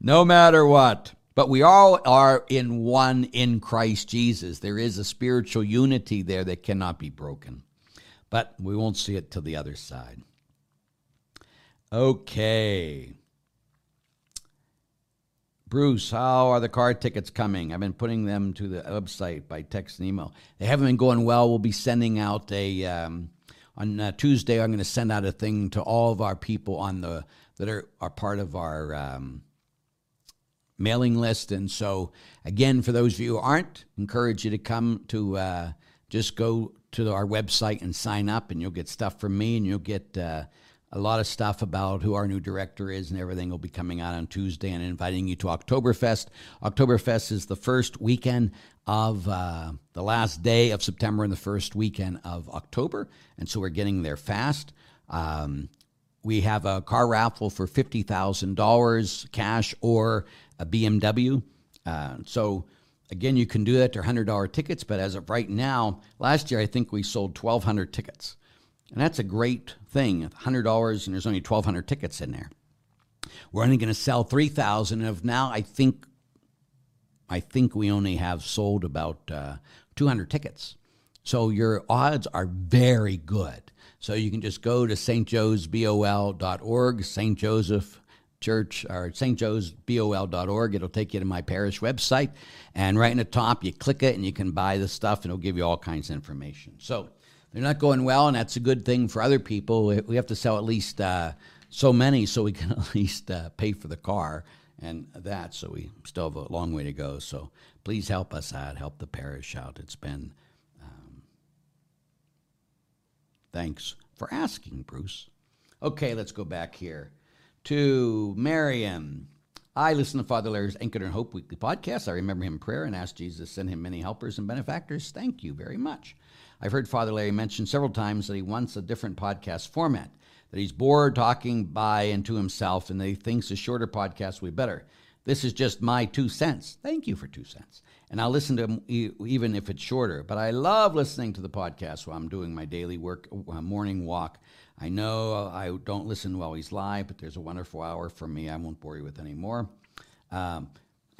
no matter what. But we all are in one in Christ Jesus. There is a spiritual unity there that cannot be broken. But we won't see it till the other side. Okay. Bruce, how are the car tickets coming? I've been putting them to the website by text and email. They haven't been going well. We'll be sending out a, um, on uh, Tuesday, I'm going to send out a thing to all of our people on the, that are, are part of our um, mailing list. And so, again, for those of you who aren't, encourage you to come to, uh, just go to our website and sign up, and you'll get stuff from me, and you'll get uh, a lot of stuff about who our new director is, and everything will be coming out on Tuesday, and inviting you to Oktoberfest. Oktoberfest is the first weekend of uh, the last day of September and the first weekend of October, and so we're getting there fast. Um, we have a car raffle for fifty thousand dollars cash or a B M W. Uh, so again, you can do that. They're one hundred dollar tickets, but as of right now, last year I think we sold twelve hundred tickets. And that's a great thing, one hundred dollars, and there's only twelve hundred tickets in there. We're only going to sell three thousand, and now I think I think we only have sold about uh, two hundred tickets. So your odds are very good. So you can just go to S T Joes bol dot org, Saint Joseph Church, or S T Joes bol dot org. It'll take you to my parish website, and right in the top, you click it, and you can buy the stuff, and it'll give you all kinds of information. So they're not going well, and that's a good thing for other people. We have to sell at least uh, so many so we can at least uh, pay for the car and that, so we still have a long way to go. So please help us out. Help the parish out. It's been, um, thanks for asking, Bruce. Okay, let's go back here to Marion. I listen to Father Larry's Anchored in Hope weekly podcast. I remember him in prayer and ask Jesus to send him many helpers and benefactors. Thank you very much. I've heard Father Larry mention several times that he wants a different podcast format, that he's bored talking by and to himself, and that he thinks a shorter podcast would be better. This is just my two cents. Thank you for two cents. And I'll listen to him even if it's shorter. But I love listening to the podcast while I'm doing my daily work, morning walk. I know I don't listen while he's live, but there's a wonderful hour for me. I won't bore you with any more. Um,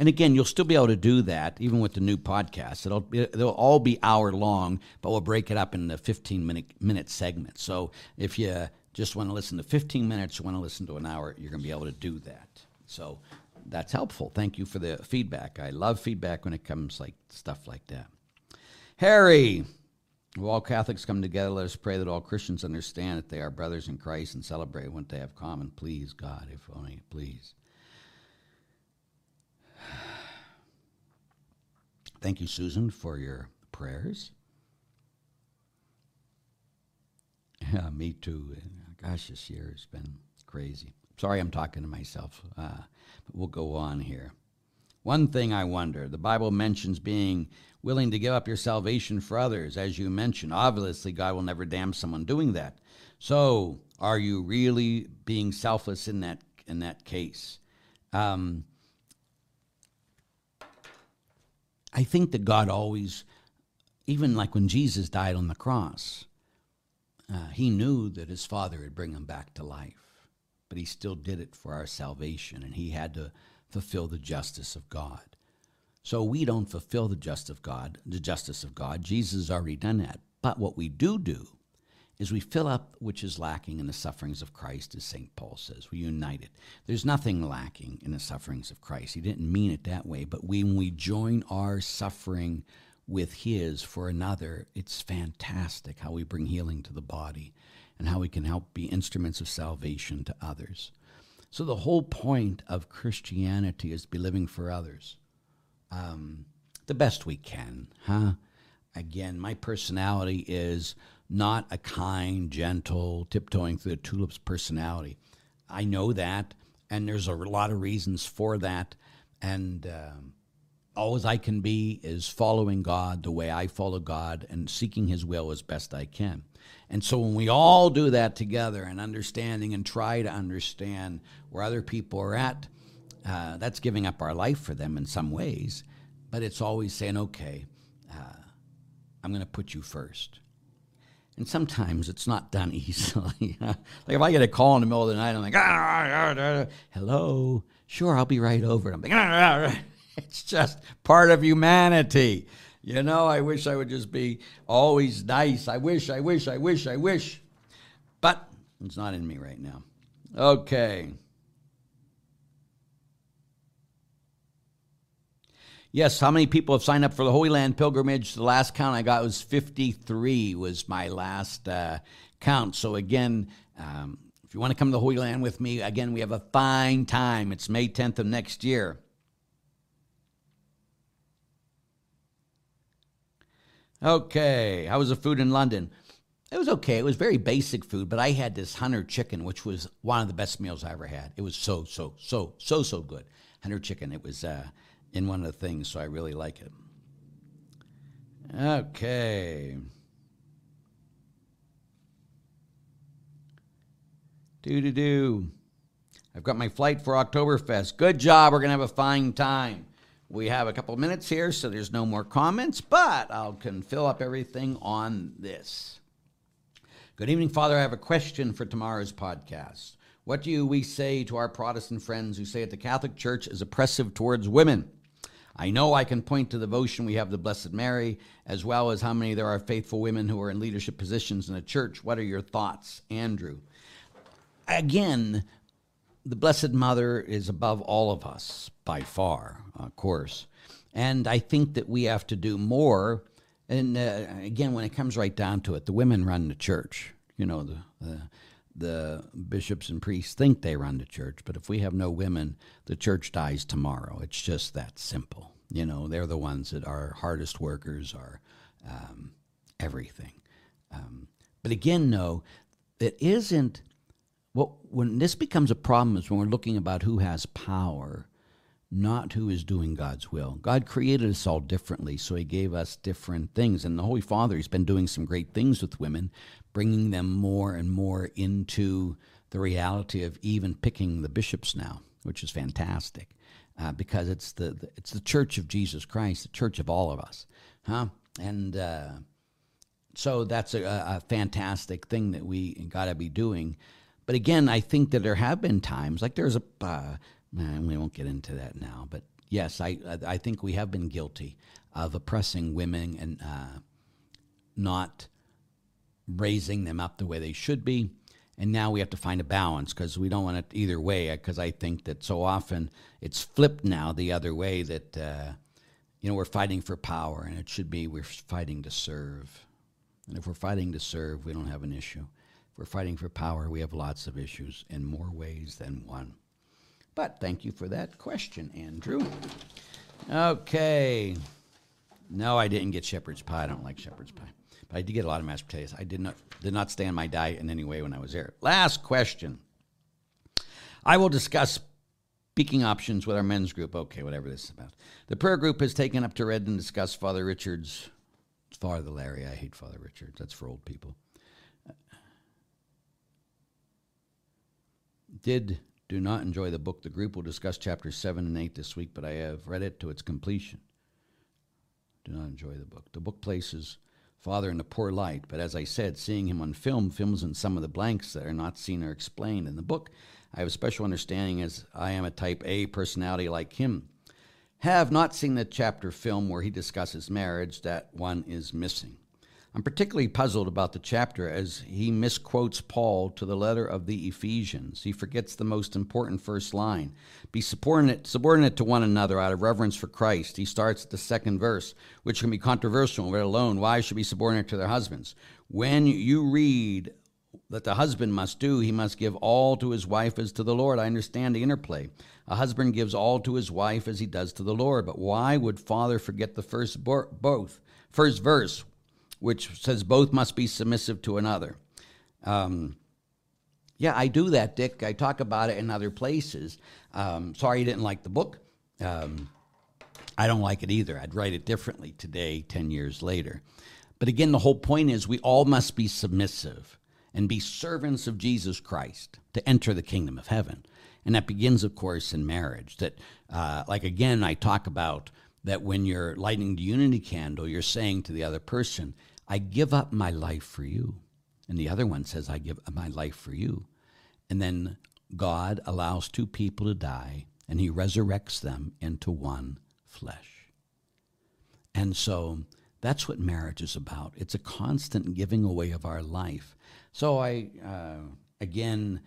And again, you'll still be able to do that, even with the new podcast. It'll they'll all be hour long, but we'll break it up into fifteen minute segments. So if you just want to listen to fifteen minutes, you want to listen to an hour, you're going to be able to do that. So that's helpful. Thank you for the feedback. I love feedback when it comes like stuff like that. Harry, will all Catholics come together? Let us pray that all Christians understand that they are brothers in Christ and celebrate what they have common. Please, God, if only, please. Thank you, Susan, for your prayers. Yeah, me too. Gosh, this year has been crazy. Sorry I'm talking to myself, uh, but we'll go on here. One thing I wonder, the Bible mentions being willing to give up your salvation for others. As you mentioned, obviously God will never damn someone doing that. So are you really being selfless in that in that case? Um I think that God always, even like when Jesus died on the cross, uh, he knew that his Father would bring him back to life, but he still did it for our salvation, and he had to fulfill the justice of God. So we don't fulfill the justice of God. The justice of God, Jesus has already done that. But what we do do is we fill up which is lacking in the sufferings of Christ, as Saint Paul says. We unite it. There's nothing lacking in the sufferings of Christ. He didn't mean it that way, but when we join our suffering with his for another, it's fantastic how we bring healing to the body and how we can help be instruments of salvation to others. So the whole point of Christianity is to be living for others, um, the best we can, huh? Again, my personality is not a kind, gentle, tiptoeing through the tulips personality. I know that, and there's a lot of reasons for that. And um, all I can be is following God the way I follow God and seeking his will as best I can. And so when we all do that together and understanding and try to understand where other people are at, uh, that's giving up our life for them in some ways. But it's always saying, okay, uh, I'm going to put you first. And sometimes it's not done easily. Like if I get a call in the middle of the night, I'm like, ah, ah, ah, ah, hello, sure, I'll be right over. And I'm like, ah, ah, ah. It's just part of humanity. You know, I wish I would just be always nice. I wish, I wish, I wish, I wish. But it's not in me right now. Okay. Yes, how many people have signed up for the Holy Land pilgrimage? The last count I got was fifty-three was my last uh, count. So again, um, if you want to come to the Holy Land with me, again, we have a fine time. It's May tenth of next year. Okay, how was the food in London? It was okay. It was very basic food, but I had this Hunter chicken, which was one of the best meals I ever had. It was so, so, so, so, so good. Hunter chicken. It was uh, in one of the things, so I really like it. Okay. Do-do-do. I've got my flight for Oktoberfest. Good job. We're going to have a fine time. We have a couple minutes here, so there's no more comments, but I can fill up everything on this. Good evening, Father. I have a question for tomorrow's podcast. What do we say to our Protestant friends who say that the Catholic Church is oppressive towards women? I know I can point to the devotion we have to the Blessed Mary, as well as how many there are faithful women who are in leadership positions in the church. What are your thoughts, Andrew? Again, the Blessed Mother is above all of us, by far, of course. And I think that we have to do more. And uh, again, when it comes right down to it, the women run the church. You know, the, the the bishops and priests think they run the church, but if we have no women, the church dies tomorrow. It's just that simple. You know, they're the ones that are hardest workers, are um, everything. Um, but again, no, it isn't. Well, when this becomes a problem is when we're looking about who has power, not who is doing God's will. God created us all differently, so he gave us different things. And the Holy Father has been doing some great things with women, bringing them more and more into the reality of even picking the bishops now, which is fantastic, uh, because it's the, the it's the Church of Jesus Christ, the Church of all of us, huh? And uh, so that's a, a fantastic thing that we got to be doing. But again, I think that there have been times, like there's a. Uh, And we won't get into that now, but yes, I I think we have been guilty of oppressing women and uh, not raising them up the way they should be. And now we have to find a balance because we don't want it either way, because I think that so often it's flipped now the other way that, uh, you know, we're fighting for power and it should be we're fighting to serve. And if we're fighting to serve, we don't have an issue. If we're fighting for power, we have lots of issues in more ways than one. But thank you for that question, Andrew. Okay. No, I didn't get shepherd's pie. I don't like shepherd's pie. But I did get a lot of mashed potatoes. I did not did not stay on my diet in any way when I was there. Last question. I will discuss speaking options with our men's group. Okay, whatever this is about. The prayer group has taken up to read and discuss Father Richards. Father Larry. I hate Father Richards. That's for old people. Did... Do not enjoy the book. The group will discuss chapters seven and eight this week, but I have read it to its completion. Do not enjoy the book. The book places Father in a poor light, but as I said, seeing him on film films in some of the blanks that are not seen or explained in the book, I have a special understanding as I am a type A personality like him. Have not seen the chapter film where he discusses marriage. That one is missing. I'm particularly puzzled about the chapter as he misquotes Paul to the letter of the Ephesians. He forgets the most important first line. Be subordinate, subordinate to one another out of reverence for Christ. He starts at the second verse, which can be controversial, let alone wives should be subordinate to their husbands. When you read that the husband must do, he must give all to his wife as to the Lord. I understand the interplay. A husband gives all to his wife as he does to the Lord. But why would Father forget the first bo- both first verse? Which says both must be submissive to another. Um, yeah, I do that, Dick. I talk about it in other places. Um, sorry you didn't like the book. Um, I don't like it either. I'd write it differently today, ten years later. But again, the whole point is we all must be submissive and be servants of Jesus Christ to enter the kingdom of heaven. And that begins, of course, in marriage. That, uh, like again, I talk about that when you're lighting the unity candle, you're saying to the other person, I give up my life for you. And the other one says, I give up my life for you. And then God allows two people to die, and he resurrects them into one flesh. And so that's what marriage is about. It's a constant giving away of our life. So I, uh, again,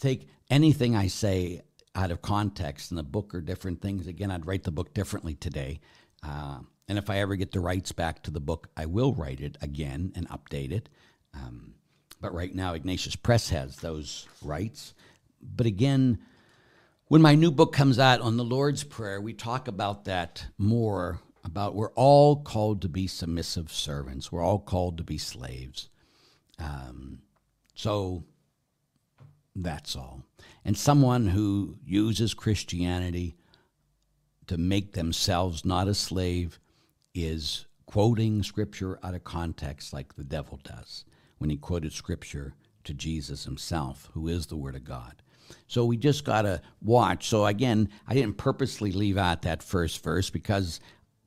take anything I say out of context in the book or different things. Again, I'd write the book differently today. Uh, and if I ever get the rights back to the book, I will write it again and update it. Um, but right now, Ignatius Press has those rights. But again, when my new book comes out on the Lord's Prayer, we talk about that more, about we're all called to be submissive servants. We're all called to be slaves. Um, so that's all. And someone who uses Christianity to make themselves not a slave is quoting Scripture out of context like the devil does when he quoted Scripture to Jesus himself, who is the Word of God. So we just got to watch. So again, I didn't purposely leave out that first verse because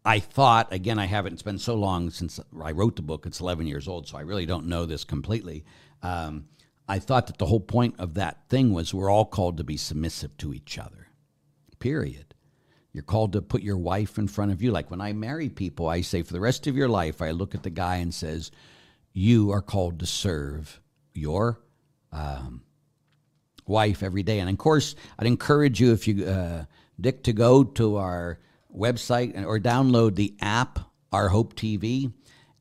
I thought, again, I haven't spent so long since I wrote the book. It's eleven years old, so I really don't know this completely. Um, I thought that the whole point of that thing was we're all called to be submissive to each other, period. You're called to put your wife in front of you. Like when I marry people, I say for the rest of your life, I look at the guy and says, you are called to serve your um, wife every day. And of course, I'd encourage you, if you, uh, Dick, to go to our website or download the app, Our Hope T V.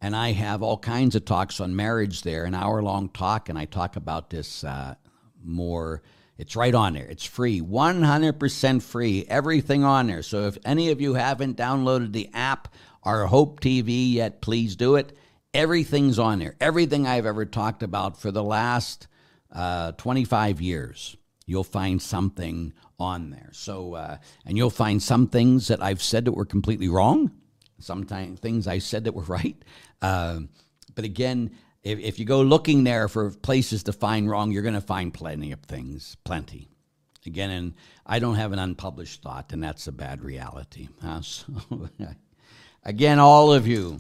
And I have all kinds of talks on marriage there, an hour-long talk, and I talk about this uh, more. It's right on there. It's free, one hundred percent free, everything on there. So if any of you haven't downloaded the app, Our Hope T V yet, please do it. Everything's on there. Everything I've ever talked about for the last uh, twenty-five years, you'll find something on there. So, uh, and you'll find some things that I've said that were completely wrong. Sometimes things I said that were right. Uh, but again, if, if you go looking there for places to find wrong, you're going to find plenty of things, plenty. Again, and I don't have an unpublished thought, and that's a bad reality. Huh? So, again, all of you,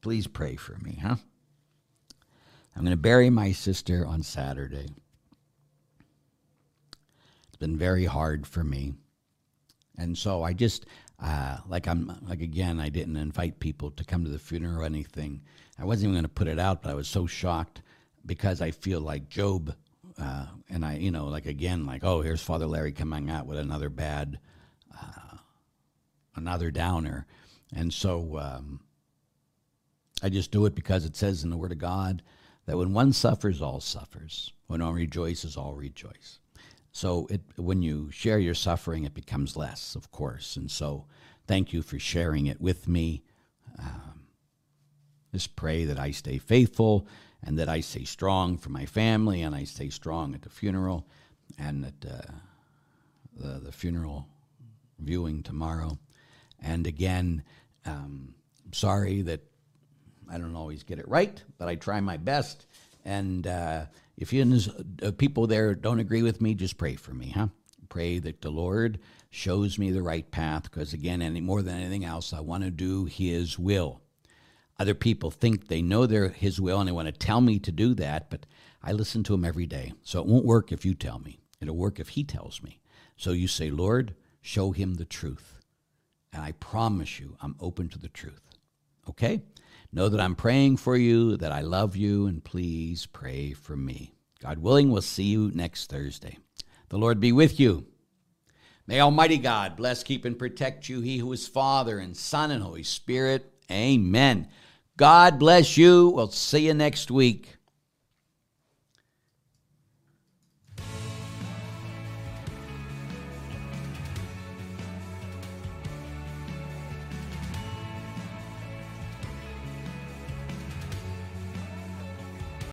please pray for me, huh? I'm going to bury my sister on Saturday. It's been very hard for me. And so I just... Uh, like I'm, like again, I didn't invite people to come to the funeral or anything. I wasn't even going to put it out, but I was so shocked because I feel like Job, uh, and I, you know, like again, like, oh, here's Father Larry coming out with another bad, uh, another downer. And so um, I just do it because it says in the Word of God that when one suffers, all suffers. When one rejoices, all rejoice. So it, when you share your suffering, it becomes less, of course. And so thank you for sharing it with me. Um, just pray that I stay faithful and that I stay strong for my family and I stay strong at the funeral and at uh, the, the funeral viewing tomorrow. And again, um, sorry that I don't always get it right, but I try my best. And uh, if you uh, people there don't agree with me, just pray for me, huh? Pray that the Lord shows me the right path, because again, any more than anything else, I want to do His will. Other people think they know their His will, and they want to tell me to do that, but I listen to Him every day. So it won't work if you tell me. It'll work if He tells me. So you say, Lord, show him the truth, and I promise you I'm open to the truth, okay? Know that I'm praying for you, that I love you, and please pray for me. God willing, we'll see you next Thursday. The Lord be with you. May Almighty God bless, keep, and protect you, He who is Father and Son and Holy Spirit. Amen. God bless you. We'll see you next week.